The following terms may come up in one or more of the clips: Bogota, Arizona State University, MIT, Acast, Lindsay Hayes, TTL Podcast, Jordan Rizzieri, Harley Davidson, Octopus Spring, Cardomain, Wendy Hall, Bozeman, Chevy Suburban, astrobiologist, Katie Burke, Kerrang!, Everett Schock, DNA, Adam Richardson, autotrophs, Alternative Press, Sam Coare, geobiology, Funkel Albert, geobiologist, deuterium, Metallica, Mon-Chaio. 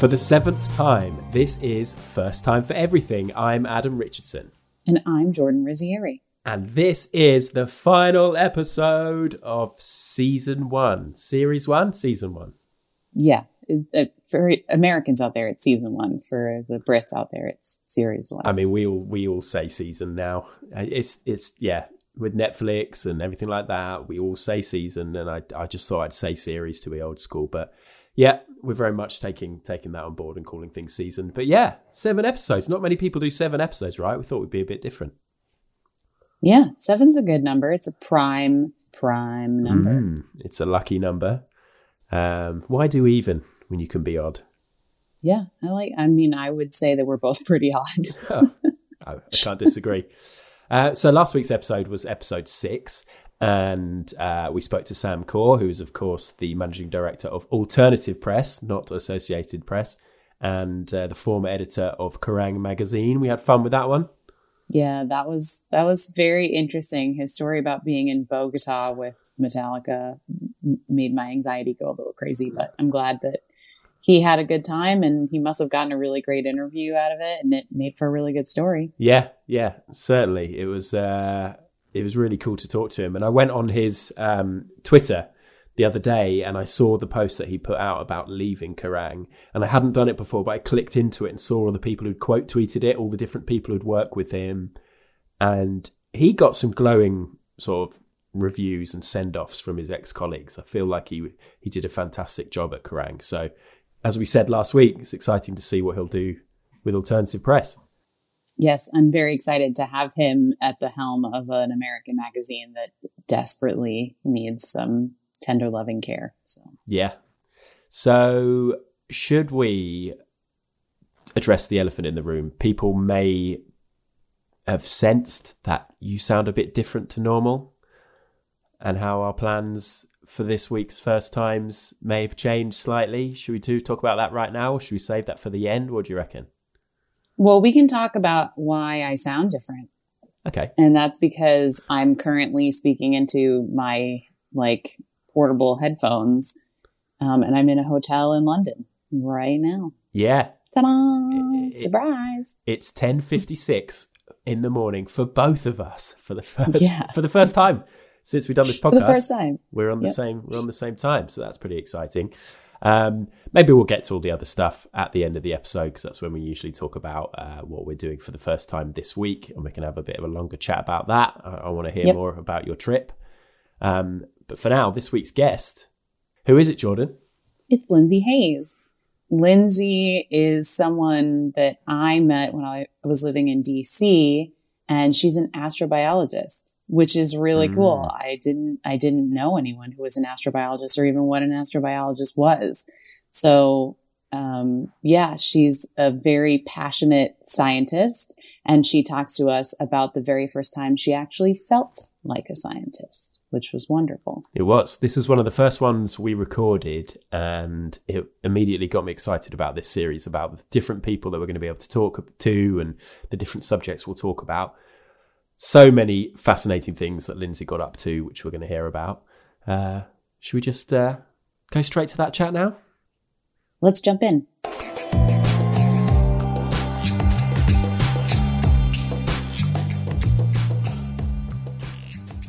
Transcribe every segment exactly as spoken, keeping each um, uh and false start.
For the seventh time, this is First Time for Everything. I'm Adam Richardson. And I'm Jordan Rizzieri. And this is the final episode of Season one. Series one? Season one. Yeah. For Americans out there, it's Season one. For the Brits out there, it's Series one. I mean, we all we all say Season now. It's, it's yeah, with Netflix and everything like that, we all say Season. And I, I just thought I'd say Series to be old school, but... yeah, we're very much taking taking that on board and calling things Season. But yeah, seven episodes. Not many people do seven episodes, right? We thought we'd be a bit different. Yeah, seven's a good number. It's a prime, prime number. Mm, it's a lucky number. Um, why do even when you can be odd? Yeah, I like. I mean, I would say that we're both pretty odd. oh, I, I can't disagree. uh, so last week's episode was episode six. And uh, we spoke to Sam Coare, who is, of course, the managing director of Alternative Press, not Associated Press, and uh, the former editor of Kerrang! Magazine. We had fun with that one. Yeah, that was that was very interesting. His story about being in Bogota with Metallica made my anxiety go a little crazy, but I'm glad that he had a good time, and he must have gotten a really great interview out of it, and it made for a really good story. Yeah, yeah, certainly. It was... Uh... It was really cool to talk to him. And I went on his um, Twitter the other day and I saw the post that he put out about leaving Kerrang! And I hadn't done it before, but I clicked into it and saw all the people who'd quote tweeted it, all the different people who'd work with him. And he got some glowing sort of reviews and send-offs from his ex-colleagues. I feel like he he did a fantastic job at Kerrang! So as we said last week, it's exciting to see what he'll do with Alternative Press. Yes, I'm very excited to have him at the helm of an American magazine that desperately needs some tender, loving care. So. Yeah. So should we address the elephant in the room? People may have sensed that you sound a bit different to normal and how our plans for this week's first times may have changed slightly. Should we do talk about that right now or should we save that for the end? What do you reckon? Well, we can talk about why I sound different. Okay. And that's because I'm currently speaking into my like portable headphones um, and I'm in a hotel in London right now. Yeah. Ta-da! It, Surprise. It, it's ten fifty-six in the morning for both of us for the first yeah. for the first time since we've done this podcast. For the first time. We're on the yep. same we're on the same time, so that's pretty exciting. Um, maybe we'll get to all the other stuff at the end of the episode because that's when we usually talk about uh, what we're doing for the first time this week, and we can have a bit of a longer chat about that. I, I want to hear yep. more about your trip. Um, but for now, this week's guest, who is it, Jordan? It's Lindsay Hayes. Lindsay is someone that I met when I was living in D C, and she's an astrobiologist, which is really mm. cool. I didn't I didn't know anyone who was an astrobiologist or even what an astrobiologist was. So, um, yeah, she's a very passionate scientist, and she talks to us about the very first time she actually felt like a scientist, which was wonderful. It was. This was one of the first ones we recorded, and it immediately got me excited about this series, about the different people that we're going to be able to talk to and the different subjects we'll talk about. So many fascinating things that Lindsay got up to, which we're going to hear about. Uh, should we just uh, go straight to that chat now? Let's jump in.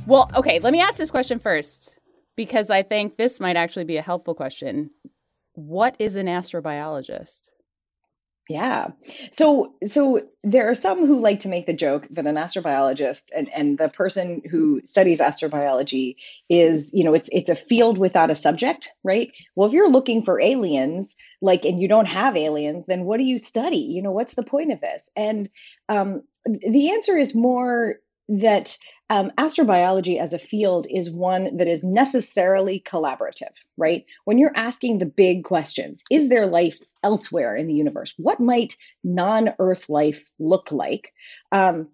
Well, okay, let me ask this question first, because I think this might actually be a helpful question. What is an astrobiologist? Yeah. So so there are some who like to make the joke that an astrobiologist and, and the person who studies astrobiology is, you know, it's it's a field without a subject, right? Well, if you're looking for aliens, like, and you don't have aliens, then what do you study? You know, what's the point of this? And um, the answer is more that um, astrobiology as a field is one that is necessarily collaborative, right? When you're asking the big questions, is there life elsewhere in the universe? What might non-Earth life look like? Um,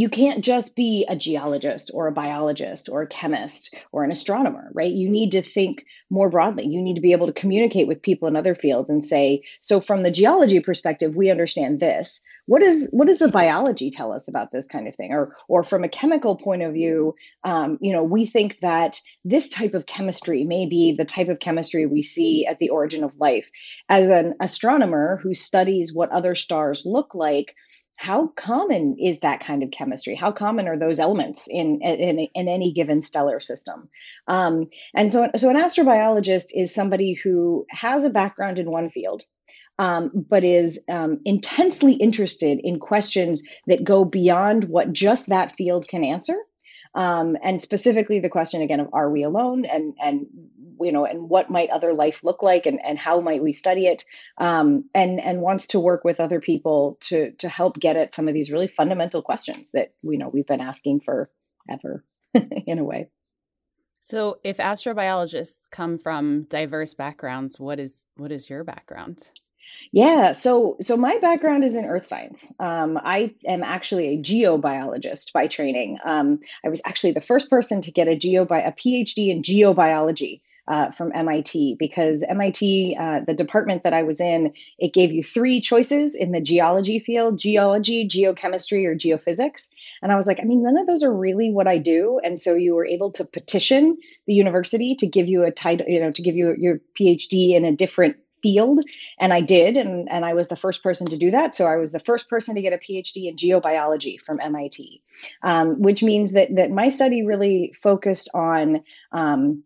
you can't just be a geologist or a biologist or a chemist or an astronomer, right? You need to think more broadly. You need to be able to communicate with people in other fields and say, so from the geology perspective, we understand this. What is, what does the biology tell us about this kind of thing? Or, or from a chemical point of view, um, you know, we think that this type of chemistry may be the type of chemistry we see at the origin of life. As an astronomer who studies what other stars look like, how common is that kind of chemistry? How common are those elements in in, in any given stellar system? Um, and so, so an astrobiologist is somebody who has a background in one field, um, but is um, intensely interested in questions that go beyond what just that field can answer. Um, and specifically the question again of, are we alone? And, and, you know, and what might other life look like, and, and how might we study it? Um, and, and wants to work with other people to, to help get at some of these really fundamental questions that, you know, we've been asking forever in a way. So if astrobiologists come from diverse backgrounds, what is, what is your background? Yeah, so so my background is in earth science. Um, I am actually a geobiologist by training. Um, I was actually the first person to get a geobi- a PhD in geobiology uh, from M I T, because M I T, uh, the department that I was in, it gave you three choices in the geology field: geology, geochemistry, or geophysics. And I was like, I mean, none of those are really what I do. And so you were able to petition the university to give you a title, you know, to give you your PhD in a different field. And I did. And, and I was the first person to do that. So I was the first person to get a PhD in geobiology from M I T, um, which means that that my study really focused on um,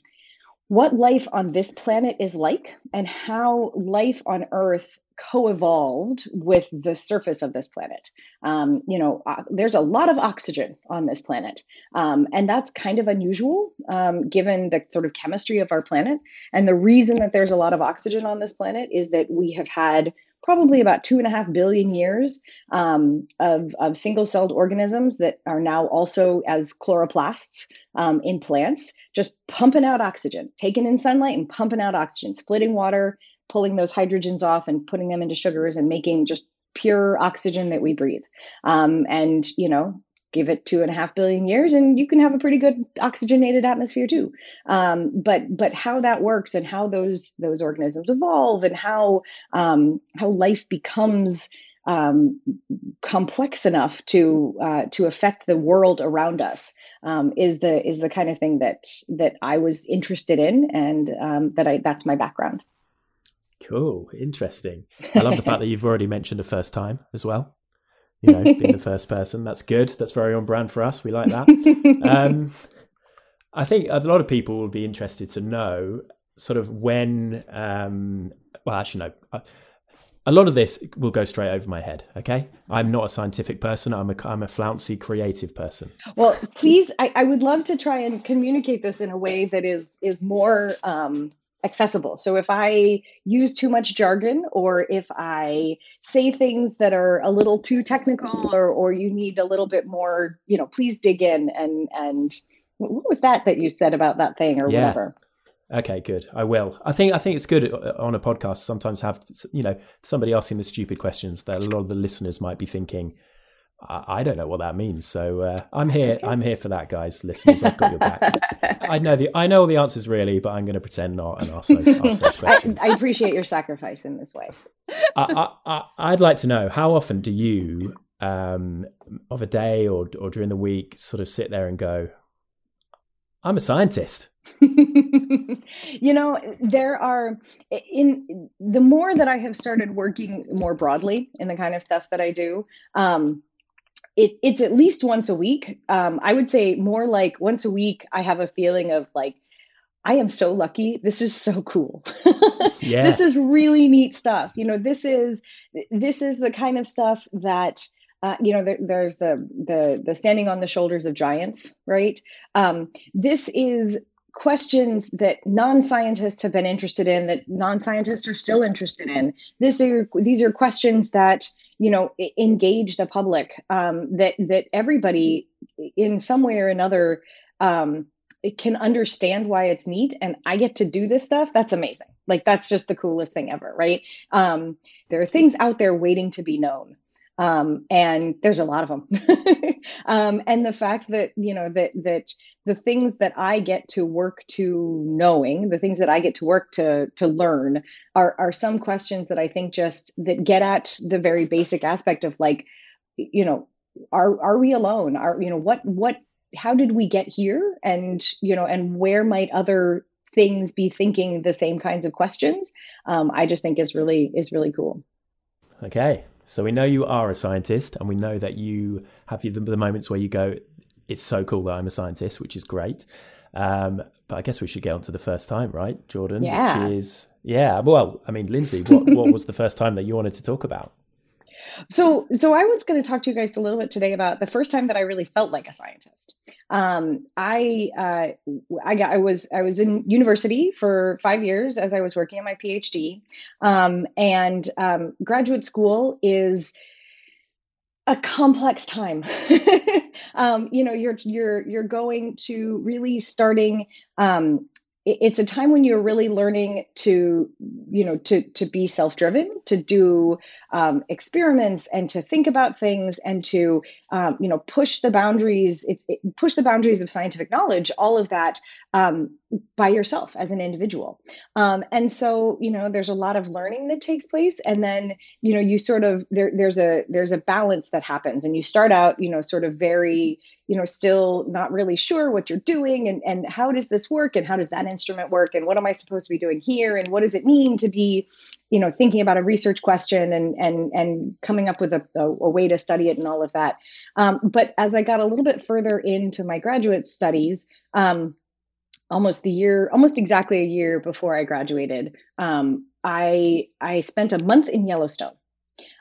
what life on this planet is like and how life on Earth co-evolved with the surface of this planet. Um, you know, uh, there's a lot of oxygen on this planet. Um, and that's kind of unusual, um, given the sort of chemistry of our planet. And the reason that there's a lot of oxygen on this planet is that we have had probably about two and a half billion years um, of, of single-celled organisms that are now also as chloroplasts um, in plants, just pumping out oxygen, taking in sunlight and pumping out oxygen, splitting water, pulling those hydrogens off and putting them into sugars and making just pure oxygen that we breathe. Um, and, you know, give it two and a half billion years and you can have a pretty good oxygenated atmosphere too. Um, but but how that works and how those those organisms evolve and how um, how life becomes um, complex enough to uh, to affect the world around us um, is the is the kind of thing that that I was interested in, and um, that I that's my background. Cool. Interesting. I love the fact that you've already mentioned a first time as well. You know, being the first person. That's good. That's very on brand for us. We like that. Um, I think a lot of people will be interested to know sort of when, um, well, actually, no, a lot of this will go straight over my head. Okay. I'm not a scientific person. I'm a, I'm a flouncy creative person. Well, please, I, I would love to try and communicate this in a way that is, is more, um, accessible. So if I use too much jargon, or if I say things that are a little too technical, or or you need a little bit more, you know, please dig in and and what was that that you said about that thing or yeah. whatever. Okay, good. I will. I think I think it's good on a podcast sometimes have, you know, somebody asking the stupid questions that a lot of the listeners might be thinking, I don't know what that means. So uh, I'm here. I'm here for that, guys. Listeners, I've got your back. I know the I know all the answers really, but I'm going to pretend not and ask those, ask those questions. I, I appreciate your sacrifice in this way. I, I, I, I'd like to know, how often do you, um, of a day or or during the week, sort of sit there and go, I'm a scientist? You know, there are in the more that I have started working more broadly in the kind of stuff that I do. Um, It, it's at least once a week. Um, I would say more like once a week, I have a feeling of like, I am so lucky. This is so cool. Yeah. This is really neat stuff. You know, this is, this is the kind of stuff that, uh, you know, there, there's the, the, the standing on the shoulders of giants, right? Um, this is questions that non-scientists have been interested in, that non-scientists are still interested in. This are, these are questions that, you know, engage the public, um, that, that everybody in some way or another, um, can understand why it's neat, and I get to do this stuff. That's amazing. Like, that's just the coolest thing ever. Right. Um, there are things out there waiting to be known. Um, and there's a lot of them. Um, and the fact that, you know, that, that the things that I get to work to knowing, the things that I get to work to, to learn are, are some questions that I think just that get at the very basic aspect of like, you know, are, are we alone? Are, you know, what, what, how did we get here? And, you know, and where might other things be thinking the same kinds of questions? Um, I just think is really, is really cool. Okay. So we know you are a scientist, and we know that you have the moments where you go, it's so cool that I'm a scientist, which is great. Um, but I guess we should get on to the first time, right, Jordan? Yeah. Which is, yeah. Well, I mean, Lindsay, what, what was the first time that you wanted to talk about? So, so I was going to talk to you guys a little bit today about the first time that I really felt like a scientist. Um, I, uh, I got, I was, I was in university for five years as I was working on my PhD. Um, and, um, graduate school is a complex time. um, you know, you're, you're, you're going to really starting, um, it's a time when you're really learning to, you know, to to be self-driven, to do um, experiments, and to think about things, and to, um, you know, push the boundaries. It's it, push the boundaries of scientific knowledge. All of that um, by yourself as an individual. Um, and so, you know, there's a lot of learning that takes place, and then, you know, you sort of there, there's a there's a balance that happens, and you start out, you know, sort of very, you know, still not really sure what you're doing, and and how does this work, and how does that instrument work, and what am I supposed to be doing here, and what does it mean to be, you know, thinking about a research question and and and coming up with a, a, a way to study it and all of that. Um, but as I got a little bit further into my graduate studies, um, almost the year, almost exactly a year before I graduated, um, I I spent a month in Yellowstone,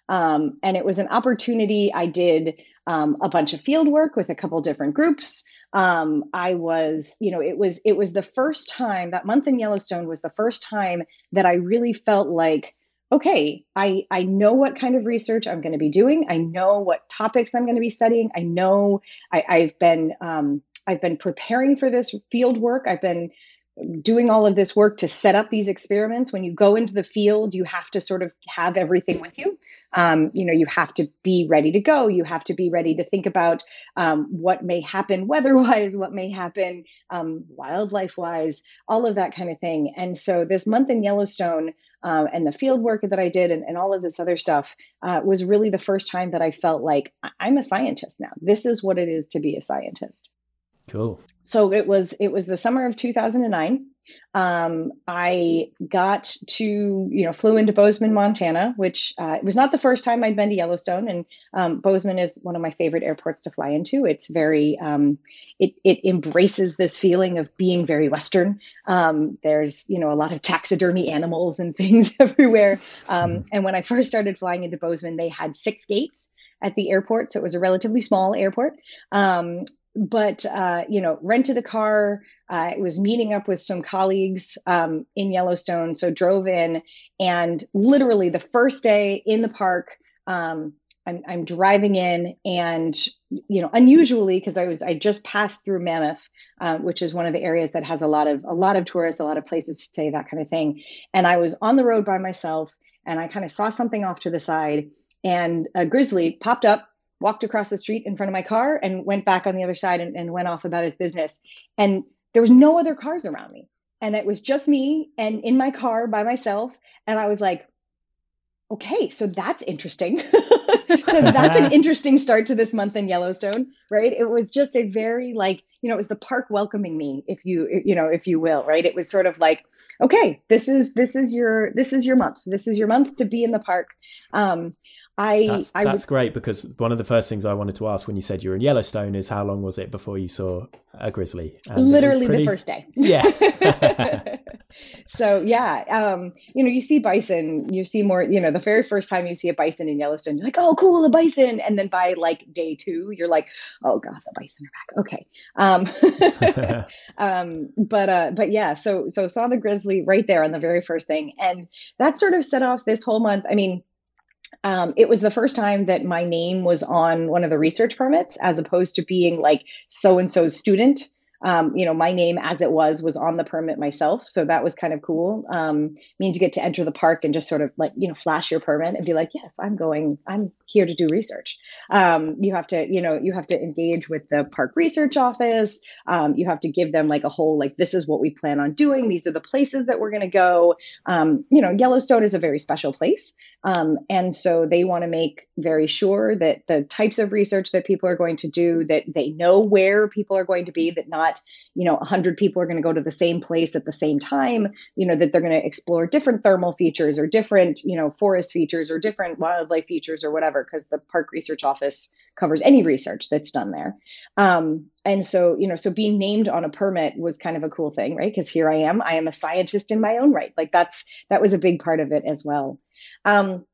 um, and it was an opportunity. I did Um, a bunch of field work with a couple different groups. Um, I was, you know, it was, it was the first time, that month in Yellowstone was the first time that I really felt like, okay, I, I know what kind of research I'm going to be doing. I know what topics I'm going to be studying. I know I, I've been, um, I've been preparing for this field work. I've been doing all of this work to set up these experiments. When you go into the field, you have to sort of have everything with you. Um, you know, you have to be ready to go. You have to be ready to think about um, what may happen weather-wise, what may happen um, wildlife-wise, all of that kind of thing. And so this month in Yellowstone uh, and the field work that I did and, and all of this other stuff uh, was really the first time that I felt like I'm a scientist now. This is what it is to be a scientist. Cool. So it was, it was the summer of two thousand nine. Um, I got to, you know, flew into Bozeman, Montana, which uh, it was not the first time I'd been to Yellowstone. And um, Bozeman is one of my favorite airports to fly into. It's very, um, it, it embraces this feeling of being very Western. Um, there's, you know, a lot of taxidermy animals and things everywhere. Um, and when I first started flying into Bozeman, they had six gates at the airport. So it was a relatively small airport. Um, But, uh, you know, rented a car. I uh, was meeting up with some colleagues um, in Yellowstone. So drove in, and literally the first day in the park, um, I'm, I'm driving in, and, you know, unusually, because I was I just passed through Mammoth, uh, which is one of the areas that has a lot of a lot of tourists, a lot of places to stay, that kind of thing. And I was on the road by myself, and I kind of saw something off to the side, and a grizzly popped up, walked across the street in front of my car, and went back on the other side and, and went off about his business. And there was no other cars around me. And it was just me and in my car by myself. And I was like, okay, so that's interesting. So that's an interesting start to this month in Yellowstone, right? It was just a very like, you know, it was the park welcoming me, if you, you know, if you will, right? It was sort of like, okay, this is, this is your, this is your month. This is your month to be in the park. Um, I, that's, I that's w- great, because one of the first things I wanted to ask when you said you're in Yellowstone is how long was it before you saw a grizzly? And literally pretty... the first day. Yeah. So yeah, um, you know, you see bison, you see more, you know, the very first time you see a bison in Yellowstone, you're like, oh, cool, a bison. And then by like day two, you're like, oh God, the bison are back. Okay. Um, um, but, uh, but yeah, so, so saw the grizzly right there on the very first thing. And that sort of set off this whole month. I mean, Um, it was the first time that my name was on one of the research permits, as opposed to being like so-and-so's student, Um, you know, my name as it was, was on the permit myself. So that was kind of cool. Um, means you get to enter the park and just sort of like, you know, flash your permit and be like, yes, I'm going, I'm here to do research. Um, you have to, you know, you have to engage with the park research office. Um, you have to give them like a whole, like, this is what we plan on doing. These are the places that we're going to go. Um, you know, Yellowstone is a very special place. Um, and so they want to make very sure that the types of research that people are going to do, that they know where people are going to be, that not, you know, one hundred people are going to go to the same place at the same time, you know, that they're going to explore different thermal features or different, you know, forest features or different wildlife features or whatever, because the park research office covers any research that's done there. Um, and so, you know, so being named on a permit was kind of a cool thing, right? Because here I am, I am a scientist in my own right. Like that's, that was a big part of it as well. Um,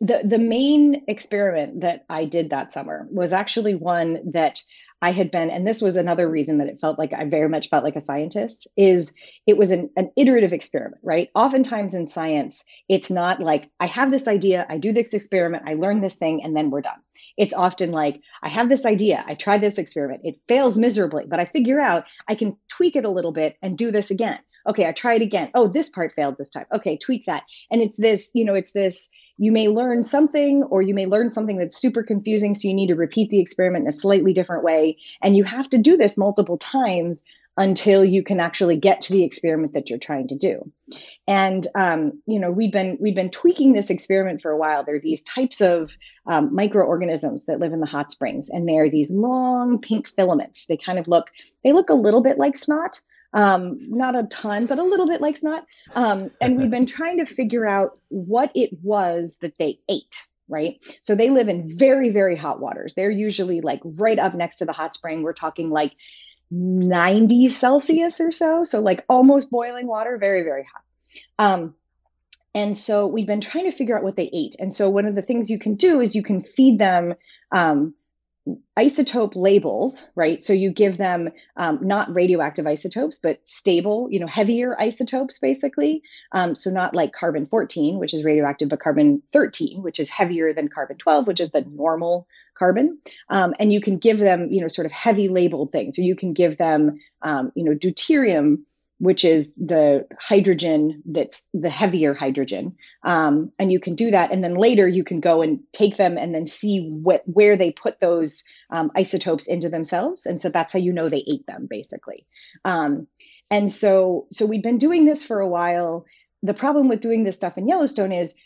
the, the main experiment that I did that summer was actually one that I had been, and this was another reason that it felt like I very much felt like a scientist, is it was an, an iterative experiment, right? Oftentimes in science, it's not like, I have this idea, I do this experiment, I learn this thing, and then we're done. It's often like, I have this idea, I try this experiment, it fails miserably, but I figure out I can tweak it a little bit and do this again. Okay, I try it again. Oh, this part failed this time. Okay, tweak that. And it's this, you know, it's this, you may learn something or you may learn something that's super confusing. So you need to repeat the experiment in a slightly different way. And you have to do this multiple times until you can actually get to the experiment that you're trying to do. And, um, you know, we've been, we've been tweaking this experiment for a while. There are these types of um, microorganisms that live in the hot springs, and they're these long pink filaments. They kind of look, they look a little bit like snot. Um, not a ton, but a little bit like snot. Um, and we've been trying to figure out what it was that they ate, right? So they live in very, very hot waters. They're usually like right up next to the hot spring. We're talking like ninety Celsius or so. So like almost boiling water, very, very hot. Um, And so we've been trying to figure out what they ate. And so one of the things you can do is you can feed them, um, isotope labels, right? So you give them um, not radioactive isotopes, but stable, you know, heavier isotopes, basically. Um, so not like carbon fourteen, which is radioactive, but carbon thirteen, which is heavier than carbon twelve, which is the normal carbon. Um, and you can give them, you know, sort of heavy labeled things. So you can give them, um, you know, deuterium, which is the hydrogen that's the heavier hydrogen. Um, and you can do that. And then later you can go and take them and then see what, where they put those um, isotopes into themselves. And so that's how you know they ate them, basically. Um, and so, so we've been doing this for a while. The problem with doing this stuff in Yellowstone is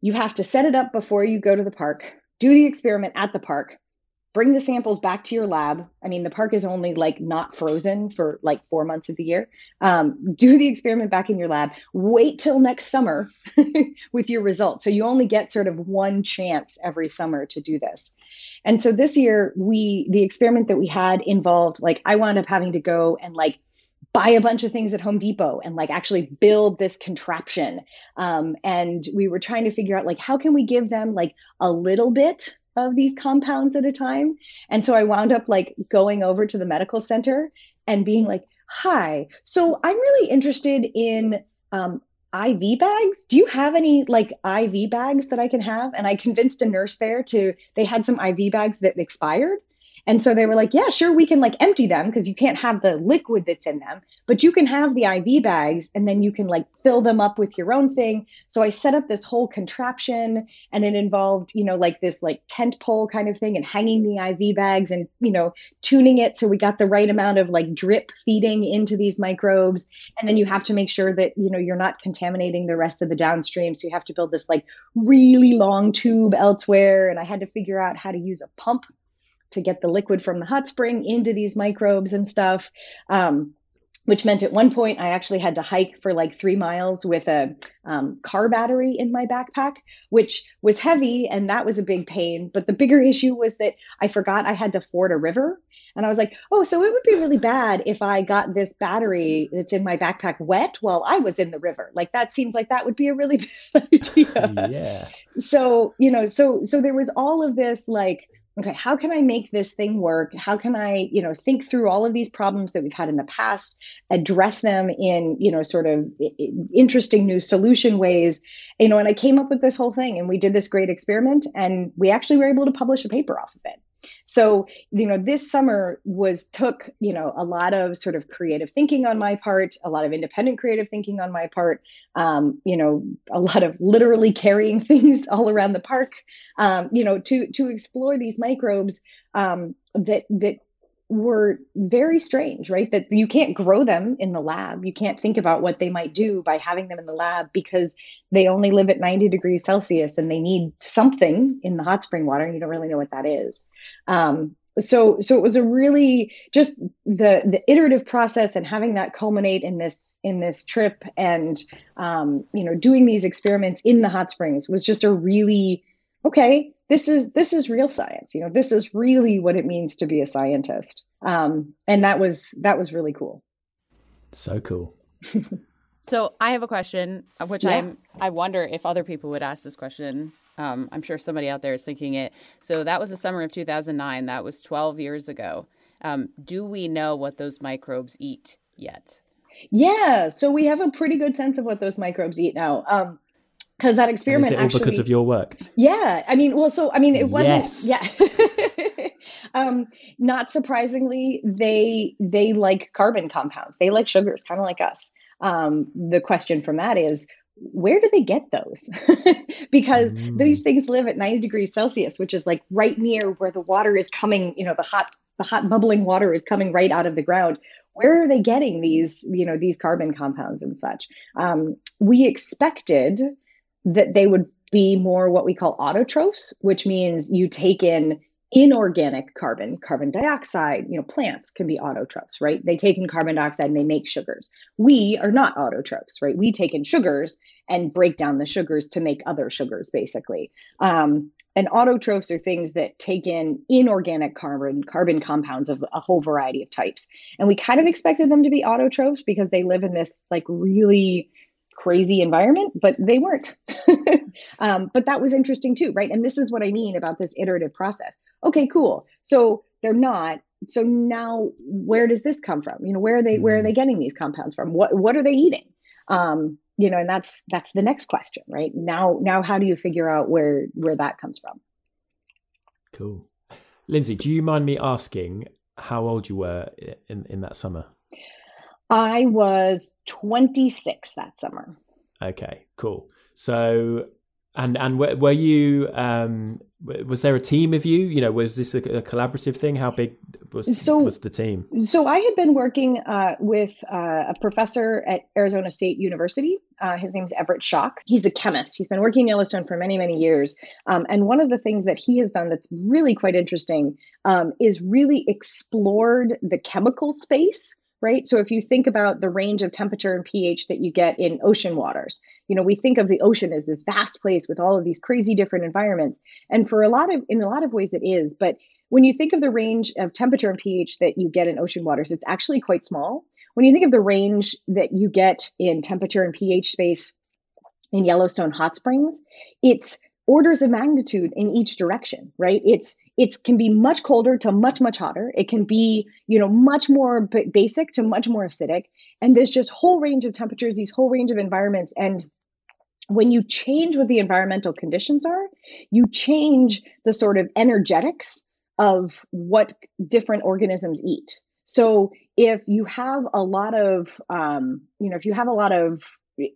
you have to set it up before you go to the park, do the experiment at the park, bring the samples back to your lab. I mean, the park is only like not frozen for like four months of the year. Um, do the experiment back in your lab, wait till next summer with your results. So you only get sort of one chance every summer to do this. And so this year we, the experiment that we had involved, like I wound up having to go and like buy a bunch of things at Home Depot and like actually build this contraption. Um, and we were trying to figure out like, how can we give them like a little bit of these compounds at a time? And so I wound up like going over to the medical center and being like, hi, so I'm really interested in um, I V bags. Do you have any like I V bags that I can have? And I convinced a nurse there to, they had some I V bags that expired. And so they were like, yeah, sure, we can like empty them because you can't have the liquid that's in them, but you can have the I V bags and then you can like fill them up with your own thing. So I set up this whole contraption and it involved, you know, like this like tent pole kind of thing and hanging the I V bags and, you know, tuning it so we got the right amount of like drip feeding into these microbes. And then you have to make sure that, you know, you're not contaminating the rest of the downstream. So you have to build this like really long tube elsewhere. And I had to figure out how to use a pump to get the liquid from the hot spring into these microbes and stuff, um, which meant at one point I actually had to hike for like three miles with a um, car battery in my backpack, which was heavy, and that was a big pain. But the bigger issue was that I forgot I had to ford a river. And I was like, oh, so it would be really bad if I got this battery that's in my backpack wet while I was in the river. Like that seems like that would be a really bad idea. Yeah. So, you know, so so there was all of this like, okay, how can I make this thing work? How can I, you know, think through all of these problems that we've had in the past, address them in, you know, sort of interesting new solution ways, you know, and I came up with this whole thing and we did this great experiment and we actually were able to publish a paper off of it. So, you know, this summer was took, you know, a lot of sort of creative thinking on my part, a lot of independent creative thinking on my part, um, you know, a lot of literally carrying things all around the park, um, you know, to to explore these microbes um, that that were very strange, right? That you can't grow them in the lab. You can't think about what they might do by having them in the lab because they only live at ninety degrees Celsius and they need something in the hot spring water. And you don't really know what that is. Um, so, so it was a really just the, the iterative process and having that culminate in this, in this trip and, um, you know, doing these experiments in the hot springs was just a really, okay, This is this is real science, you know. This is really what it means to be a scientist, um, and that was that was really cool. So cool. So I have a question, which yeah. I'm I wonder if other people would ask this question. Um, I'm sure somebody out there is thinking it. So that was the summer of two thousand nine. That was twelve years ago. Um, do we know what those microbes eat yet? Yeah. So we have a pretty good sense of what those microbes eat now. Um, Because that experiment and is it all actually because of your work. Yeah, I mean, well, so I mean, it wasn't. Yes. Yeah. um, not surprisingly, they they like carbon compounds. They like sugars, kind of like us. Um, the question from that is, where do they get those? because mm. these things live at ninety degrees Celsius, which is like right near where the water is coming. You know, the hot the hot bubbling water is coming right out of the ground. Where are they getting these? You know, these carbon compounds and such. Um, we expected that they would be more what we call autotrophs, which means you take in inorganic carbon, carbon dioxide. You know, plants can be autotrophs, right? They take in carbon dioxide and they make sugars. We are not autotrophs, right? We take in sugars and break down the sugars to make other sugars, basically. Um, and autotrophs are things that take in inorganic carbon, carbon compounds of a whole variety of types. And we kind of expected them to be autotrophs because they live in this like really crazy environment, but they weren't. um, but that was interesting too, right? And this is what I mean about this iterative process. Okay, cool. So they're not. So now, where does this come from? You know, where are they? Where are they getting these compounds from? What What are they eating? Um, you know, and that's that's the next question, right? Now, now, how do you figure out where where that comes from? Cool, Lindsay. Do you mind me asking how old you were in in that summer? I was twenty-six that summer. Okay, cool. So, and and were, were you? Um, was there a team of you? You know, was this a, a collaborative thing? How big was so, was the team? So I had been working uh, with uh, a professor at Arizona State University. Uh, his name's Everett Schock. He's a chemist. He's been working in Yellowstone for many, many years. Um, and one of the things that he has done that's really quite interesting um, is really explored the chemical space. Right. So if you think about the range of temperature and pH that you get in ocean waters, you know, we think of the ocean as this vast place with all of these crazy different environments. And for a lot of in a lot of ways it is. But when you think of the range of temperature and pH that you get in ocean waters, it's actually quite small. When you think of the range that you get in temperature and pH space in Yellowstone hot springs, it's orders of magnitude in each direction, right? It's it can be much colder to much, much hotter. It can be, you know, much more b- basic to much more acidic. And there's just whole range of temperatures, these whole range of environments. And when you change what the environmental conditions are, you change the sort of energetics of what different organisms eat. So if you have a lot of, um, you know, if you have a lot of, if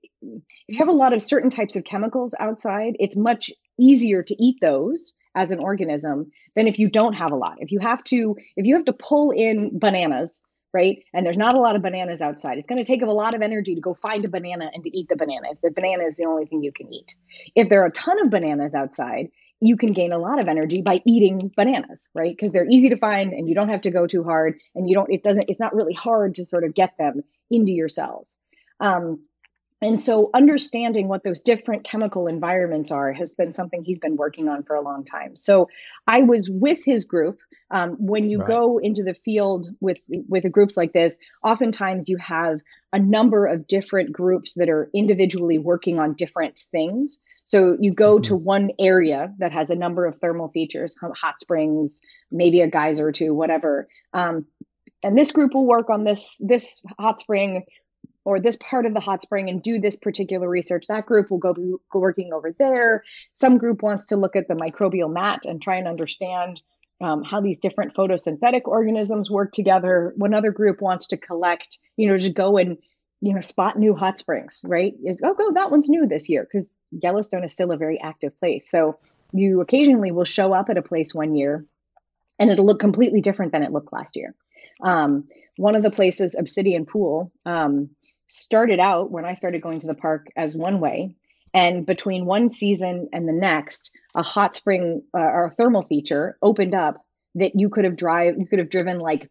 you have a lot of certain types of chemicals outside, it's much easier to eat those as an organism than if you don't have a lot. If you have to, if you have to pull in bananas, right? And there's not a lot of bananas outside, it's going to take a lot of energy to go find a banana and to eat the banana. If the banana is the only thing you can eat, if there are a ton of bananas outside, you can gain a lot of energy by eating bananas, right? Because they're easy to find and you don't have to go too hard and you don't, it doesn't, it's not really hard to sort of get them into your cells. Um, And so understanding what those different chemical environments are has been something he's been working on for a long time. So I was with his group. Um, when you right. go into the field with with groups like this, oftentimes you have a number of different groups that are individually working on different things. So you go mm-hmm. to one area that has a number of thermal features, hot springs, maybe a geyser or two, whatever. Um, and this group will work on this this hot spring or this part of the hot spring and do this particular research. That group will go, be, go working over there. Some group wants to look at the microbial mat and try and understand um, how these different photosynthetic organisms work together. One other group wants to collect, you know, just go and, you know, spot new hot springs, right? Is, oh, go, that one's new this year, because Yellowstone is still a very active place. So you occasionally will show up at a place one year and it'll look completely different than it looked last year. Um, one of the places, Obsidian Pool, um, started out when I started going to the park as one way. And between one season and the next, a hot spring uh, or a thermal feature opened up that you could have drive, you could have driven like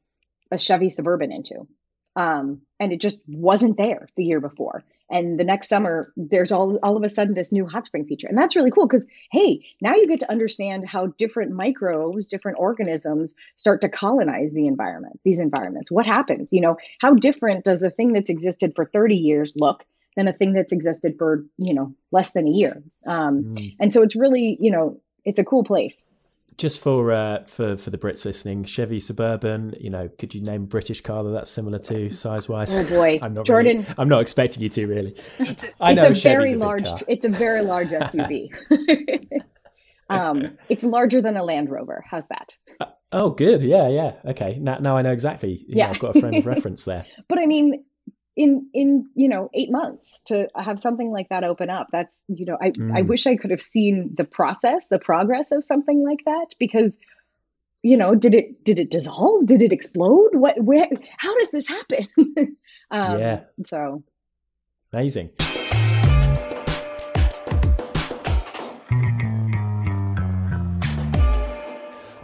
a Chevy Suburban into. Um, and it just wasn't there the year before. And the next summer, there's all, all of a sudden this new hot spring feature. And that's really cool because, hey, now you get to understand how different microbes, different organisms start to colonize the environment, these environments. What happens? You know, how different does a thing that's existed for thirty years look than a thing that's existed for, you know, less than a year? Um, mm. And so it's really, you know, it's a cool place. Just for uh, for for the Brits listening, Chevy Suburban, you know, could you name a British car that that's similar to size wise? Oh boy, I'm not Jordan. Really, I'm not expecting you to really. It's a, I know it's a very a large. Car. It's a very large S U V. um, it's larger than a Land Rover. How's that? Uh, oh, good. Yeah, yeah. Okay. Now, now I know exactly. You yeah, know, I've got a frame of reference there. But I mean, in in you know eight months to have something like that open up, that's, you know, I, mm. I wish I could have seen the process, the progress of something like that, because, you know, did it did it dissolve? Did it explode? What where how does this happen? um, yeah. So amazing.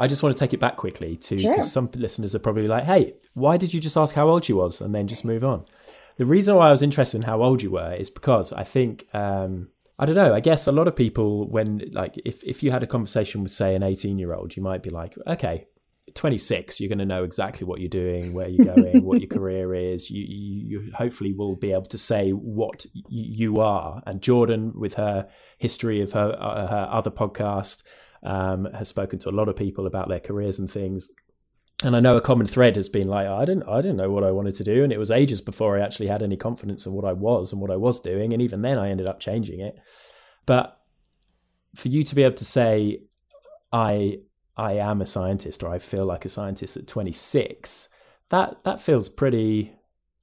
I just want to take it back quickly to, because sure. some listeners are probably like, hey, why did you just ask how old she was and then just move on? The reason why I was interested in how old you were is because I think, um, I don't know, I guess a lot of people, when like, if, if you had a conversation with, say, an eighteen year old, you might be like, okay, twenty-six, you're going to know exactly what you're doing, where you're going, what your career is. You, you, you hopefully will be able to say what y- you are. And Jordan, with her history of her, uh, her other podcast, um, has spoken to a lot of people about their careers and things. And I know a common thread has been like, I didn't, I didn't know what I wanted to do. And it was ages before I actually had any confidence in what I was and what I was doing. And even then I ended up changing it. But for you to be able to say, I, I am a scientist, or I feel like a scientist at twenty-six, that, that feels pretty,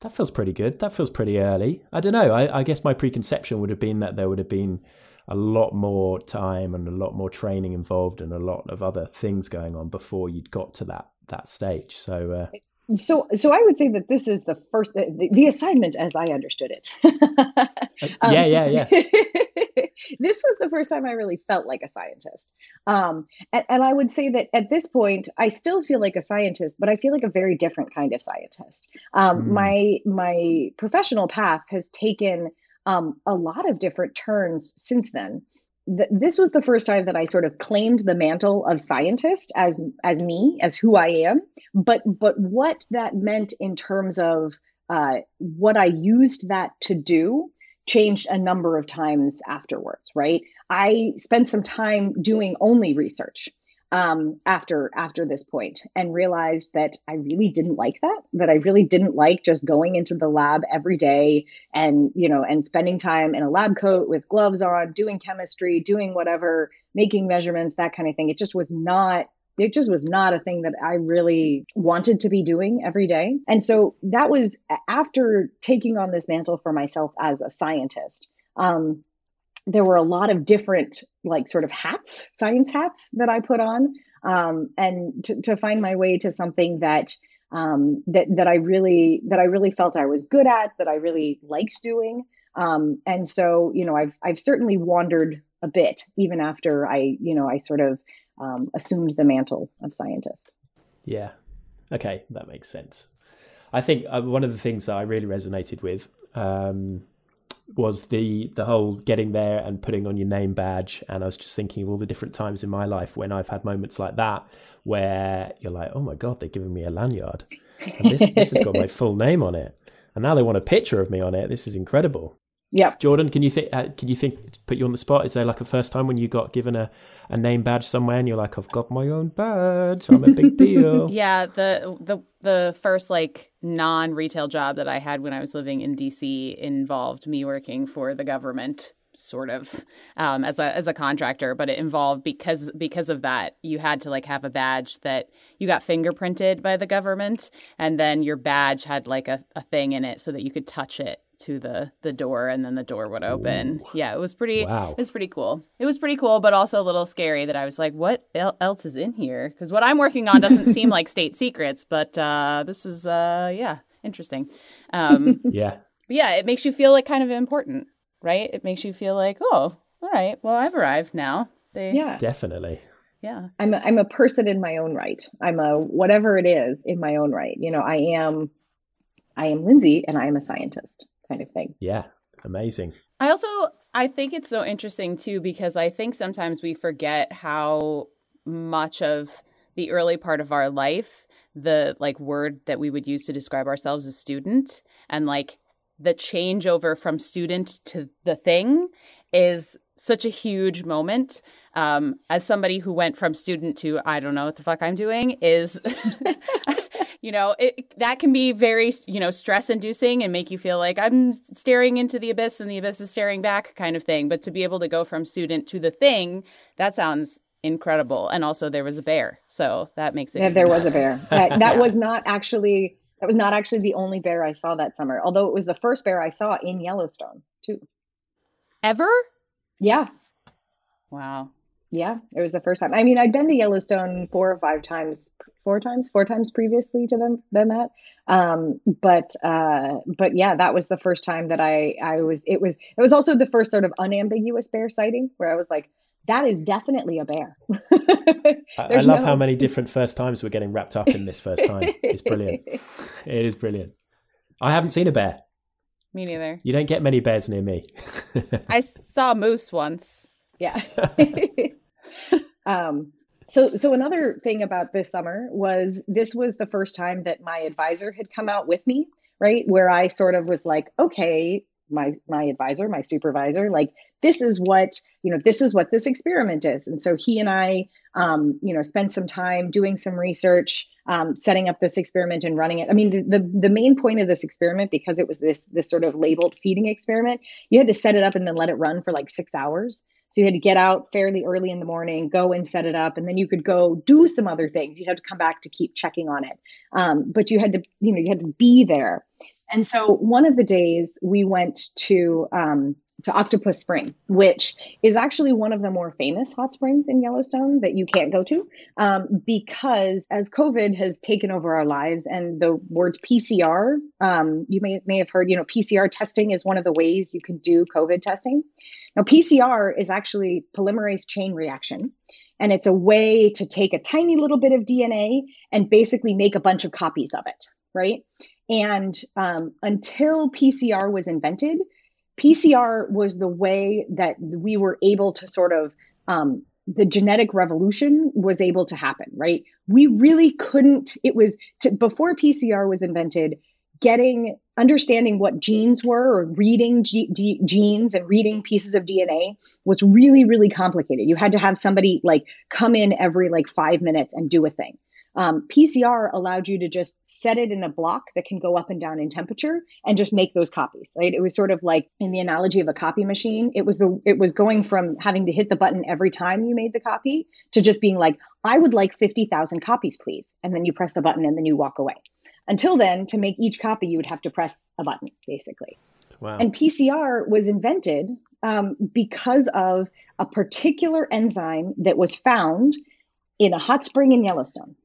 that feels pretty good. That feels pretty early. I don't know. I, I guess my preconception would have been that there would have been a lot more time and a lot more training involved and a lot of other things going on before you'd got to that. that stage. So, uh, so, so I would say that this is the first, the, the assignment as I understood it. um, yeah, yeah, yeah. This was the first time I really felt like a scientist. Um, and, and I would say that at this point, I still feel like a scientist, but I feel like a very different kind of scientist. Um, mm. My, my professional path has taken, um, a lot of different turns since then. This was the first time that I sort of claimed the mantle of scientist as as me, as who I am, but but what that meant in terms of uh, what I used that to do changed a number of times afterwards, right? I spent some time doing only research um, after after this point and realized that I really didn't like that, that I really didn't like just going into the lab every day and, you know, and spending time in a lab coat with gloves on, doing chemistry, doing whatever, making measurements, that kind of thing. It just was not, it just was not a thing that I really wanted to be doing every day. And so that was after taking on this mantle for myself as a scientist. Um, There were a lot of different, like, sort of hats, science hats that I put on, um, and to, to find my way to something that um, that that I really that I really felt I was good at, that I really liked doing. Um, and so, you know, I've I've certainly wandered a bit, even after I, you know, I sort of um, assumed the mantle of scientist. Yeah. Okay, that makes sense. I think uh, one of the things that I really resonated with. Um, was the the whole getting there and putting on your name badge. And I was just thinking of all the different times in my life when I've had moments like that where you're like, oh my God, they're giving me a lanyard. And this this has got my full name on it. And now they want a picture of me on it. This is incredible. Yeah. Jordan, can you think, uh, can you think, put you on the spot? Is there like a first time when you got given a, a name badge somewhere and you're like, I've got my own badge. I'm a big deal. Yeah. The, the, the first like non-retail job that I had when I was living in D C involved me working for the government. sort of, um, as a as a contractor, but it involved because because of that, you had to like have a badge that you got fingerprinted by the government, and then your badge had like a, a thing in it so that you could touch it to the the door, and then the door would open. Ooh. Yeah, it was pretty. Wow. It was pretty cool. It was pretty cool, but also a little scary. That I was like, what el- else is in here? Because what I'm working on doesn't seem like state secrets, but uh, this is uh, yeah, interesting. Um, yeah, but yeah, it makes you feel like kind of important, right? It makes you feel like, oh, all right, well, I've arrived now. They... Yeah, definitely. Yeah, I'm a, I'm a person in my own right. I'm a whatever it is in my own right. You know, I am I am Lindsay, and I am a scientist. Kind of thing. Yeah. Amazing. I also, I think it's so interesting too, because I think sometimes we forget how much of the early part of our life, the like word that we would use to describe ourselves as student, and like the changeover from student to the thing is such a huge moment. Um, as somebody who went from student to, I don't know what the fuck I'm doing is... You know, it, that can be very, you know, stress inducing and make you feel like I'm staring into the abyss and the abyss is staring back kind of thing. But to be able to go from student to the thing, that sounds incredible. And also there was a bear. So that makes it. Yeah, there was a bear. That, that was not actually that was not actually the only bear I saw that summer, although it was the first bear I saw in Yellowstone, too. Ever? Yeah. Wow. Yeah, it was the first time. I mean, I'd been to Yellowstone four or five times, four times, four times previously to them than that. Um, but uh, but yeah, that was the first time that I I was. It was it was also the first sort of unambiguous bear sighting where I was like, that is definitely a bear. I, I love no... how many different first times we're getting wrapped up in this first time. It's brilliant. It is brilliant. I haven't seen a bear. Me neither. You don't get many bears near me. I saw a moose once. Yeah. um, so, so another thing about this summer was this was the first time that my advisor had come out with me, right? Where I sort of was like, okay, my, my advisor, my supervisor, like, this is what, you know, this is what this experiment is. And so he and I, um, you know, spent some time doing some research, um, setting up this experiment and running it. I mean, the, the, the main point of this experiment, because it was this, this sort of labeled feeding experiment, you had to set it up and then let it run for like six hours. So you had to get out fairly early in the morning, go and set it up, and then you could go do some other things. You'd have to come back to keep checking on it. Um, but you had to, you know, you had to be there. And so one of the days we went to um, to Octopus Spring, which is actually one of the more famous hot springs in Yellowstone that you can't go to um, because as COVID has taken over our lives and the words P C R, um, you may, may have heard, you know, P C R testing is one of the ways you can do COVID testing. Now, P C R is actually polymerase chain reaction, and it's a way to take a tiny little bit of D N A and basically make a bunch of copies of it, right? And um, until P C R was invented, P C R was the way that we were able to sort of, um, the genetic revolution was able to happen, right? We really couldn't, it was, to, before P C R was invented, getting, understanding what genes were or reading G- D- genes and reading pieces of D N A was really, really complicated. You had to have somebody like come in every like five minutes and do a thing. Um, P C R allowed you to just set it in a block that can go up and down in temperature and just make those copies, right? It was sort of like in the analogy of a copy machine, it was the, it was going from having to hit the button every time you made the copy to just being like, I would like fifty thousand copies, please. And then you press the button and then you walk away. Until then, to make each copy, you would have to press a button, basically. Wow. And P C R was invented um, because of a particular enzyme that was found in a hot spring in Yellowstone.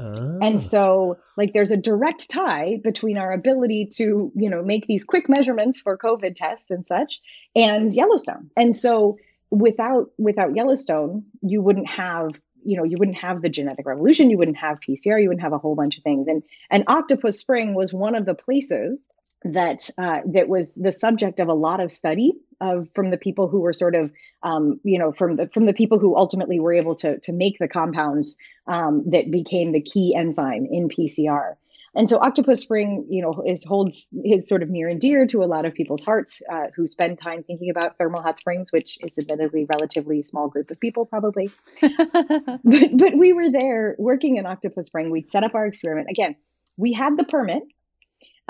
Oh. And so, like, there's a direct tie between our ability to, you know, make these quick measurements for COVID tests and such, and Yellowstone. And so, without without Yellowstone, you wouldn't have, you know, you wouldn't have the genetic revolution, you wouldn't have P C R, you wouldn't have a whole bunch of things. And and Octopus Spring was one of the places that uh, that was the subject of a lot of study of from the people who were sort of, um, you know, from the, from the people who ultimately were able to to make the compounds um, that became the key enzyme in P C R. And so Octopus Spring, you know, is holds is sort of near and dear to a lot of people's hearts uh, who spend time thinking about thermal hot springs, which is admittedly a relatively small group of people, probably. but, but we were there working in Octopus Spring. We'd set up our experiment. Again, we had the permit.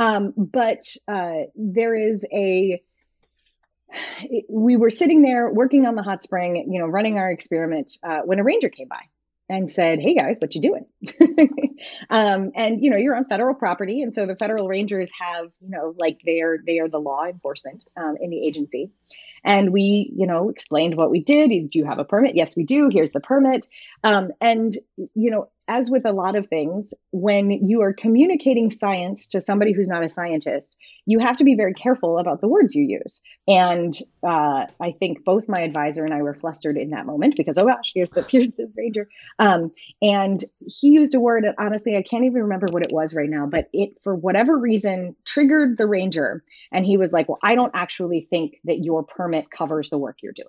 Um, but uh, there is a we were sitting there working on the hot spring, you know, running our experiment, uh, when a ranger came by and said, "Hey guys, what you doing?" um, and you know, you're on federal property. And so the federal rangers have, you know, like they are, they are the law enforcement, um, in the agency. And we, you know, explained what we did. Do you have a permit? Yes, we do. Here's the permit. Um, and you know, as with a lot of things, when you are communicating science to somebody who's not a scientist, you have to be very careful about the words you use. And uh, I think both my advisor and I were flustered in that moment because, oh gosh, here's the, here's the ranger. Um, and he used a word, and honestly, I can't even remember what it was right now, but it, for whatever reason, triggered the ranger. And he was like, "Well, I don't actually think that your permit covers the work you're doing."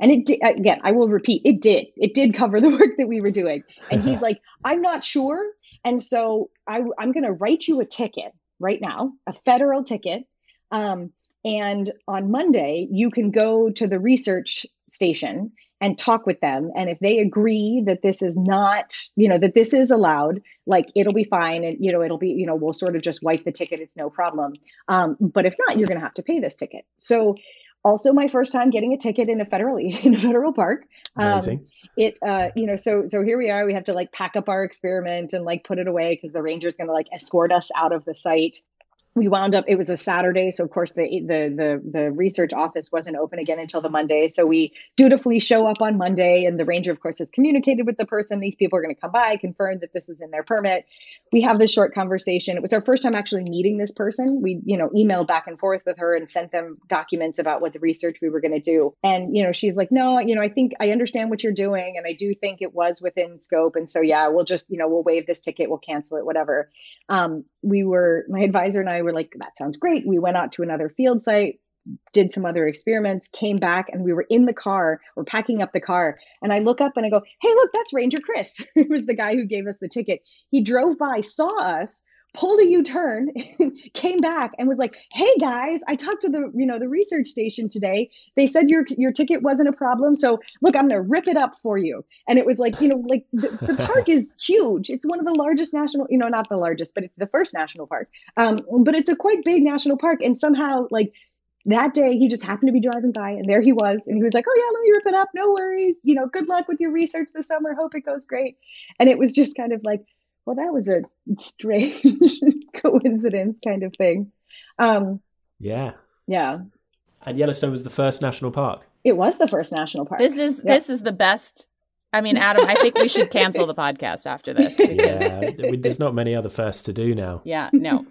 And it did, again, I will repeat, it did. It did cover the work that we were doing. And he's like, "I'm not sure. And so I, I'm going to write you a ticket right now, a federal ticket. Um, and on Monday, you can go to the research station and talk with them. And if they agree that this is not, you know, that this is allowed, like, it'll be fine. And, you know, it'll be, you know, we'll sort of just wipe the ticket. It's no problem. Um, but if not, you're going to have to pay this ticket." So, also, my first time getting a ticket in a federal in a federal park. Um, it, uh, you know, so so here we are. We have to like pack up our experiment and like put it away because the ranger is going to like escort us out of the site. We wound up. It was a Saturday, so of course the the the the research office wasn't open again until the Monday. So we dutifully show up on Monday, and the ranger, of course, has communicated with the person. These people are going to come by, confirm that this is in their permit. We have this short conversation. It was our first time actually meeting this person. We, you know, emailed back and forth with her and sent them documents about what the research we were going to do. And you know, she's like, "No, you know, I think I understand what you're doing, and I do think it was within scope. And so yeah, we'll just, you know, we'll waive this ticket, we'll cancel it, whatever." Um, we were, my advisor and I were like, "That sounds great." We went out to another field site, did some other experiments, came back, and we were in the car, we're packing up the car. And I look up and I go, "Hey, look, that's Ranger Chris." It was the guy who gave us the ticket. He drove by, saw us, pulled a U-turn, came back and was like, "Hey guys, I talked to the, you know, the research station today. They said your your ticket wasn't a problem. So look, I'm gonna rip it up for you." And it was like, you know, like the, the park is huge. It's one of the largest national, you know, not the largest, but it's the first national park. Um, but it's a quite big national park. And somehow like that day he just happened to be driving by and there he was. And he was like, "Oh yeah, let me rip it up. No worries. You know, good luck with your research this summer. Hope it goes great." And it was just kind of like, well, that was a strange coincidence kind of thing. Um, yeah. Yeah. And Yellowstone was the first national park. It was the first national park. This is, yeah. This is the best. I mean, Adam, I think we should cancel the podcast after this. Because... yeah. There's not many other firsts to do now. Yeah. No.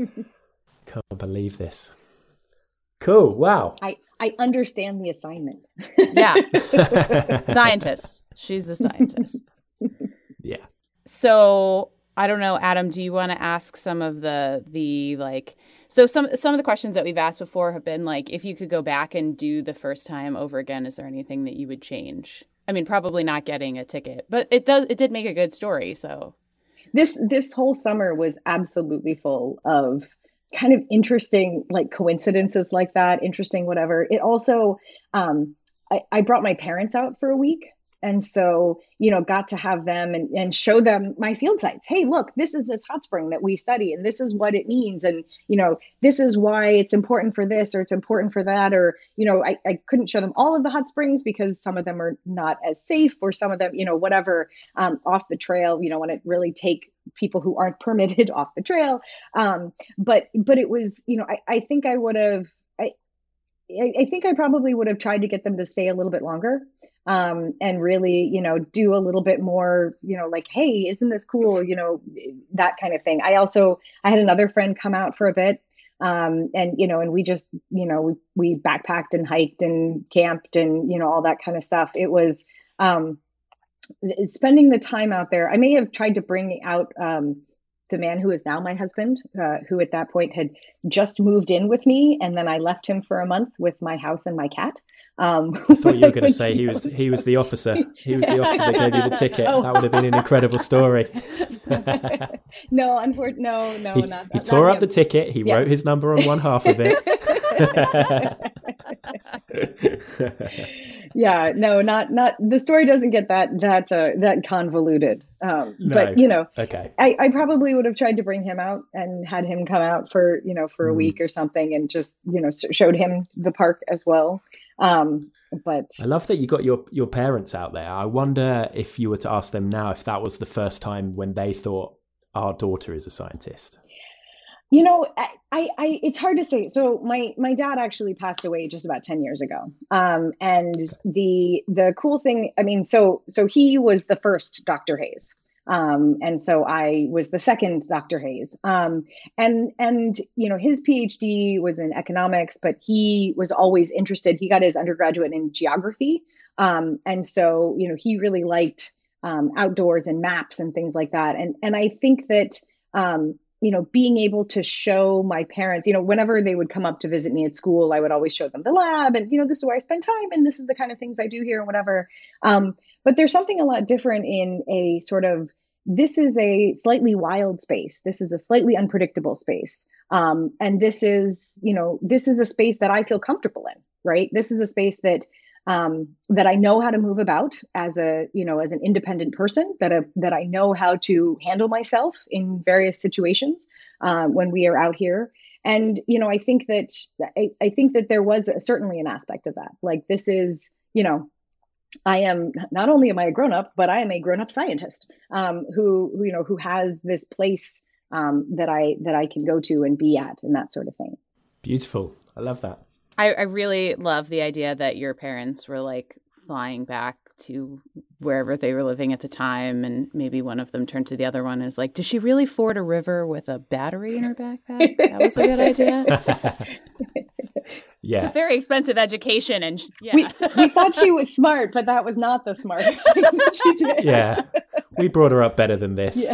Can't believe this. Cool. Wow. I, I understand the assignment. Yeah. Scientist. She's a scientist. Yeah. So... I don't know, Adam, do you want to ask some of the, the like, so some some of the questions that we've asked before have been like, if you could go back and do the first time over again, is there anything that you would change? I mean, probably not getting a ticket, but it does it did make a good story. So this this whole summer was absolutely full of kind of interesting, like coincidences like that, interesting, whatever. It also, um, I, I brought my parents out for a week. And so, you know, got to have them and, and show them my field sites. "Hey, look, this is this hot spring that we study and this is what it means. And, you know, this is why it's important for this or it's important for that." Or, you know, I, I couldn't show them all of the hot springs because some of them are not as safe or some of them, you know, whatever, um, off the trail. You don't want to really take people who aren't permitted off the trail. Um, but but it was, you know, I, I think I would have, I, I, I think I probably would have tried to get them to stay a little bit longer. Um, and really, you know, do a little bit more, you know, like, "Hey, isn't this cool?" You know, that kind of thing. I also, I had another friend come out for a bit. Um, and, you know, and we just, you know, we, we backpacked and hiked and camped and, you know, all that kind of stuff. It was, um, spending the time out there. I may have tried to bring out, um, the man who is now my husband, uh, who at that point had just moved in with me. And then I left him for a month with my house and my cat. Um, I thought you were going to say he was, he was the officer. He was the officer that gave you the ticket. Oh. That would have been an incredible story. No, unfortunately, no, no, he, not He not tore him. Up the ticket. He yeah. wrote his number on one half of it. Yeah, no, not not the story doesn't get that that uh, that convoluted. Um, no. But you know, okay, I, I probably would have tried to bring him out and had him come out for you know for a mm. week or something, and just you know showed him the park as well. Um, but I love that you got your your parents out there. I wonder if you were to ask them now if that was the first time when they thought our daughter is a scientist. You know, I, I, I, it's hard to say. So my, my dad actually passed away just about ten years ago. Um, and the, the cool thing, I mean, so, so he was the first Doctor Hayes. Um, and so I was the second Doctor Hayes. Um, and, and, you know, his PhD was in economics, but he was always interested. He got his undergraduate in geography. Um, and so, you know, he really liked, um, outdoors and maps and things like that. And, and I think that, um, you know, being able to show my parents, you know, whenever they would come up to visit me at school, I would always show them the lab and, you know, this is where I spend time and this is the kind of things I do here and whatever. Um, but there's something a lot different in a sort of, this is a slightly wild space. This is a slightly unpredictable space. Um, and this is, you know, this is a space that I feel comfortable in, right? This is a space that, um, that I know how to move about as a, you know, as an independent person, that, a, that I know how to handle myself in various situations, uh, when we are out here. And, you know, I think that, I, I think that there was a, certainly an aspect of that. Like this is, you know, I am not only am I a grown-up, but I am a grown-up scientist, um, who, who, you know, who has this place, um, that I, that I can go to and be at and that sort of thing. Beautiful. I love that. I, I really love the idea that your parents were like flying back to wherever they were living at the time. And maybe one of them turned to the other one and is like, did she really ford a river with a battery in her backpack? That was a good idea. Yeah. It's a very expensive education. And yeah. we, we thought she was smart, but that was not the smartest thing that she did. Yeah. We brought her up better than this.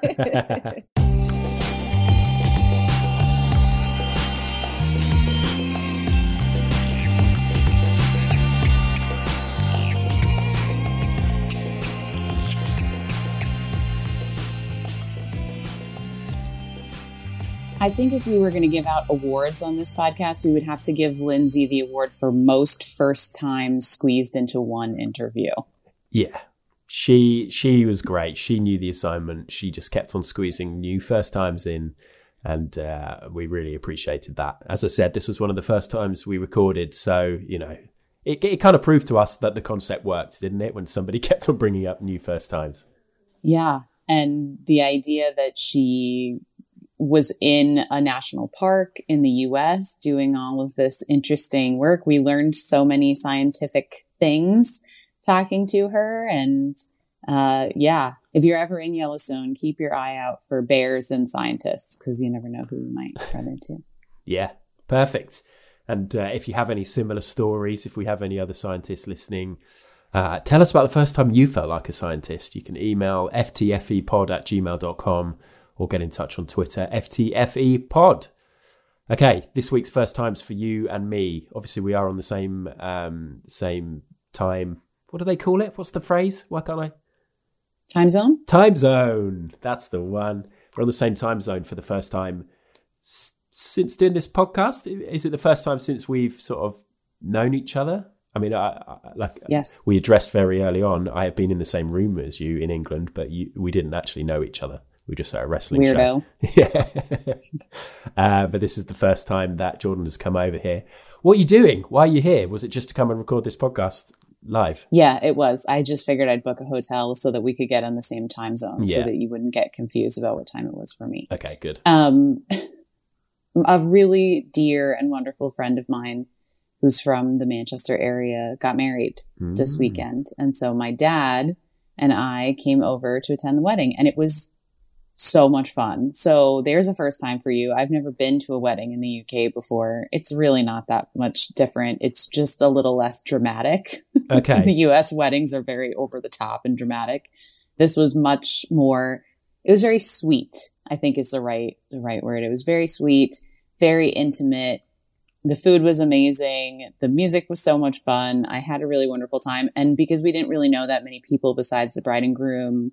Yeah. I think if we were going to give out awards on this podcast, we would have to give Lindsay the award for most first time squeezed into one interview. Yeah, she she was great. She knew the assignment. She just kept on squeezing new first times in. And uh, we really appreciated that. As I said, this was one of the first times we recorded. So, you know, it, it kind of proved to us that the concept worked, didn't it? When somebody kept on bringing up new first times. Yeah. And the idea that she was in a national park in the U S doing all of this interesting work. We learned so many scientific things talking to her. And uh, yeah, if you're ever in Yellowstone, keep your eye out for bears and scientists because you never know who you might run into. Yeah, perfect. And uh, if you have any similar stories, if we have any other scientists listening, uh, tell us about the first time you felt like a scientist. You can email f t f e pod at gmail dot com. Or get in touch on Twitter, F T F E pod. Okay, this week's first times for you and me. Obviously, we are on the same um, same time. What do they call it? What's the phrase? Why can't I? Time zone? Time zone. That's the one. We're on the same time zone for the first time s- since doing this podcast. Is it the first time since we've sort of known each other? I mean, I, I, like yes. We addressed very early on, I have been in the same room as you in England, but you, we didn't actually know each other. We just had a wrestling Weirdo. show. Yeah. uh, but this is the first time that Jordan has come over here. What are you doing? Why are you here? Was it just to come and record this podcast live? Yeah, it was. I just figured I'd book a hotel so that we could get on the same time zone yeah. so that you wouldn't get confused about what time it was for me. Okay, good. Um, a really dear and wonderful friend of mine who's from the Manchester area got married mm. this weekend. And so my dad and I came over to attend the wedding and it was so much fun. So there's a first time for you. I've never been to a wedding in the U K before. It's really not that much different. It's just a little less dramatic. Okay. The U S weddings are very over the top and dramatic. This was much more, it was very sweet, I think is the right, the right word. It was very sweet, very intimate. The food was amazing. The music was so much fun. I had a really wonderful time. And because we didn't really know that many people besides the bride and groom,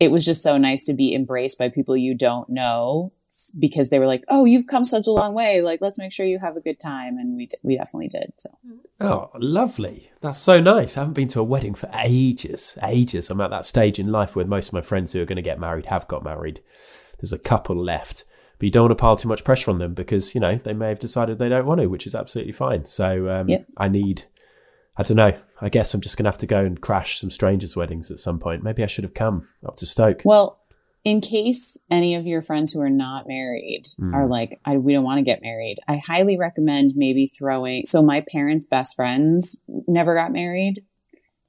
it was just so nice to be embraced by people you don't know because they were like, oh, you've come such a long way. Like, let's make sure you have a good time. And we d- we definitely did. So. Oh, lovely. That's so nice. I haven't been to a wedding for ages, ages. I'm at that stage in life where most of my friends who are going to get married have got married. There's a couple left. But you don't want to pile too much pressure on them because, you know, they may have decided they don't want to, which is absolutely fine. So um, yep. I need... I don't know. I guess I'm just going to have to go and crash some strangers' weddings at some point. Maybe I should have come up to Stoke. Well, in case any of your friends who are not married mm. are like, I, we don't want to get married, I highly recommend maybe throwing... So my parents' best friends never got married,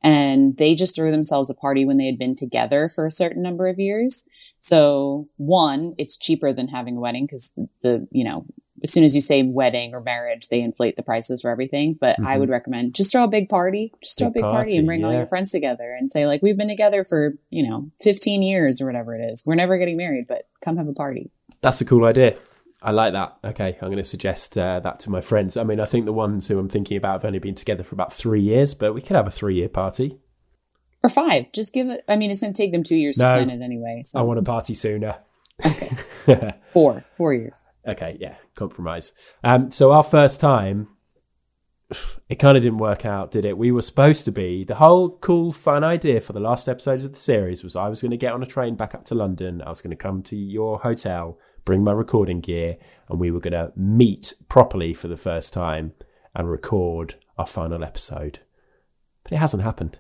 and they just threw themselves a party when they had been together for a certain number of years. So one, it's cheaper than having a wedding because the, you know... As soon as you say wedding or marriage, they inflate the prices for everything. But mm-hmm. I would recommend just throw a big party, just throw big a big party, party and bring yeah. all your friends together and say, like, we've been together for, you know, fifteen years or whatever it is. We're never getting married, but come have a party. That's a cool idea. I like that. Okay, I'm going to suggest uh, that to my friends. I mean, I think the ones who I'm thinking about have only been together for about three years, but we could have a three-year party. Or five. Just give it. I mean, it's going to take them two years no, to plan it anyway. So. I want a party sooner. Okay. Four. Four years. Okay, yeah. Compromise. Um, so our first time, it kind of didn't work out, did it? We were supposed to be, the whole cool, fun idea for the last episode of the series was I was going to get on a train back up to London. I was going to come to your hotel, bring my recording gear, and we were going to meet properly for the first time and record our final episode. But it hasn't happened.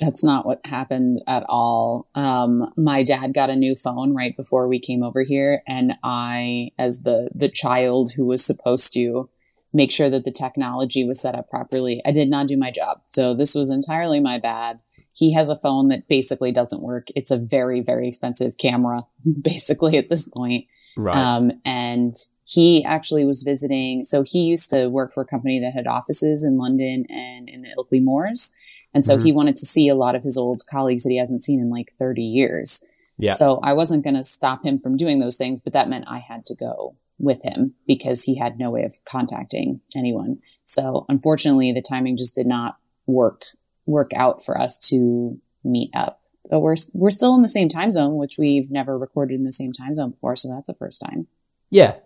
That's not what happened at all. Um, my dad got a new phone right before we came over here. And I, as the, the child who was supposed to make sure that the technology was set up properly, I did not do my job. So this was entirely my bad. He has a phone that basically doesn't work. It's a very, very expensive camera, basically, at this point. Right. Um, and he actually was visiting. So he used to work for a company that had offices in London and in the Ilkley Moors. And so mm-hmm. he wanted to see a lot of his old colleagues that he hasn't seen in like thirty years. Yeah. So I wasn't going to stop him from doing those things, but that meant I had to go with him because he had no way of contacting anyone. So unfortunately, the timing just did not work work out for us to meet up. But we're we're still in the same time zone, which we've never recorded in the same time zone before. So that's the first time. Yeah.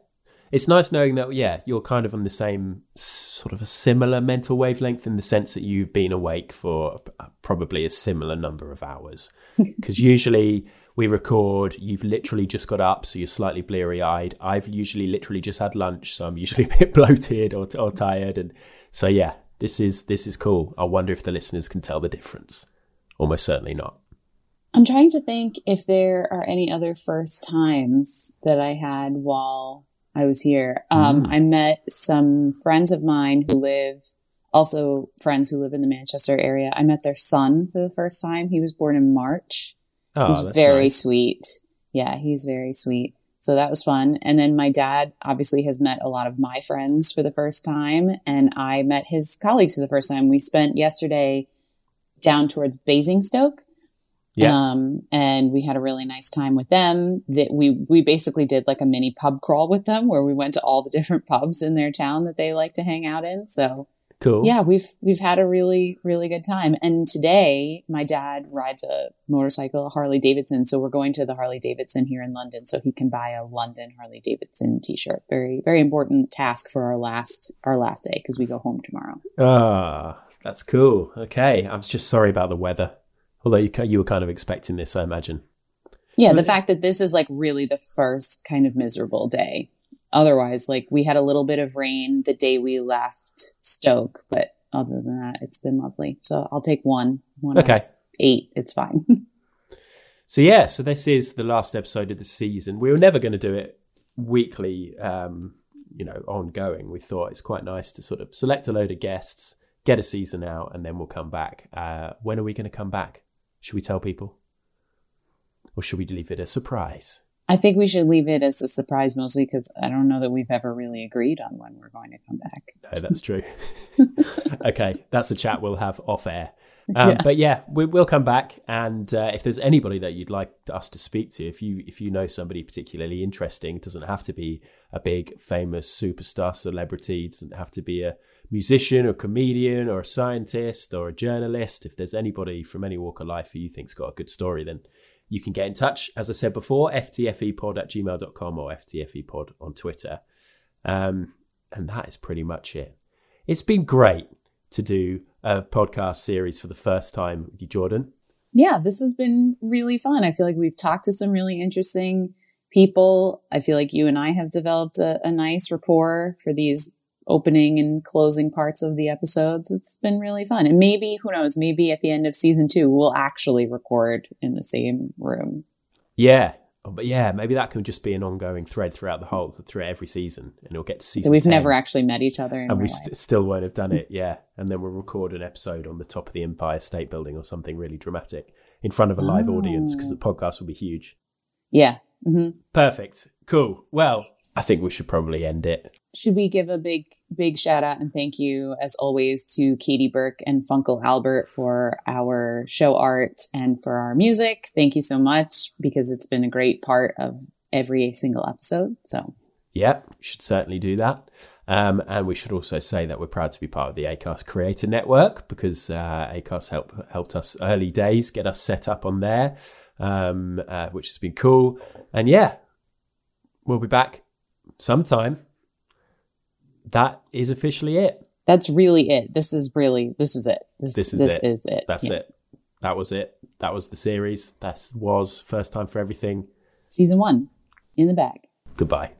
It's nice knowing that, yeah, you're kind of on the same sort of a similar mental wavelength in the sense that you've been awake for probably a similar number of hours. Because usually we record, you've literally just got up, so you're slightly bleary-eyed. I've usually literally just had lunch, so I'm usually a bit bloated or, or tired. And so, yeah, this is this is cool. I wonder if the listeners can tell the difference. Almost certainly not. I'm trying to think if there are any other first times that I had while... I was here. Um, mm. I met some friends of mine who live, also friends who live in the Manchester area. I met their son for the first time. He was born in March. Oh, he's very nice. Sweet. Yeah, he's very sweet. So that was fun. And then my dad obviously has met a lot of my friends for the first time. And I met his colleagues for the first time. We spent yesterday down towards Basingstoke. Yeah. Um, and we had a really nice time with them. That we, we basically did like a mini pub crawl with them where we went to all the different pubs in their town that they like to hang out in. So cool. Yeah, we've, we've had a really, really good time. And today my dad rides a motorcycle, a Harley Davidson. So we're going to the Harley Davidson here in London so he can buy a London Harley Davidson t-shirt. Very, very important task for our last, our last day because we go home tomorrow. Ah, oh, that's cool. Okay. I was just sorry about the weather. Although you, you were kind of expecting this, I imagine. Yeah, the fact that this is like really the first kind of miserable day. Otherwise, like we had a little bit of rain the day we left Stoke. But other than that, it's been lovely. So I'll take one. One okay. Eight. It's fine. So yeah, so this is the last episode of the season. We were never going to do it weekly, um, you know, ongoing. We thought it's quite nice to sort of select a load of guests, get a season out, and then we'll come back. Uh, when are we going to come back? Should we tell people? Or should we leave it a surprise? I think we should leave it as a surprise mostly because I don't know that we've ever really agreed on when we're going to come back. No, that's true. Okay, that's a chat we'll have off air. Um, yeah. But yeah, we, we'll come back. And uh, if there's anybody that you'd like us to speak to, if you if you know somebody particularly interesting, it doesn't have to be a big famous superstar celebrity, it doesn't have to be a musician or comedian or a scientist or a journalist. If there's anybody from any walk of life who you think's got a good story, then You can get in touch, as I said before, f t f e pod at gmail dot com or f t f e pod on Twitter. Um, and that is pretty much it. It's been great to do a podcast series for the first time with you, Jordan. Yeah, this has been really fun. I feel like we've talked to some really interesting people. I feel like you and I have developed a, a nice rapport for these opening and closing parts of the episodes. It's been really fun. And maybe, who knows, maybe at the end of season two, we'll actually record in the same room. Yeah. But yeah, maybe that can just be an ongoing thread throughout the whole, through every season, and we'll get to season. So we've ten, never actually met each other, in and we st- still won't have done it. Yeah, and then we'll record an episode on the top of the Empire State Building or something really dramatic in front of a live oh. audience, because the podcast will be huge. Yeah. Mm-hmm. Perfect. Cool. Well, I think we should probably end it. Should we give a big, big shout out and thank you, as always, to Katie Burke and Funkel Albert for our show art and for our music. Thank you so much, because it's been a great part of every single episode. So, yeah, we should certainly do that. Um, and we should also say that we're proud to be part of the Acast Creator Network, because uh, Acast help, helped us early days, get us set up on there, um, uh, which has been cool. And yeah, we'll be back sometime. That is officially it. That's really it. This is really, this is it. This, this, is, this it. is it. That's yeah. it. That was it. That was the series. That was First Time for Everything. Season one in the bag. Goodbye.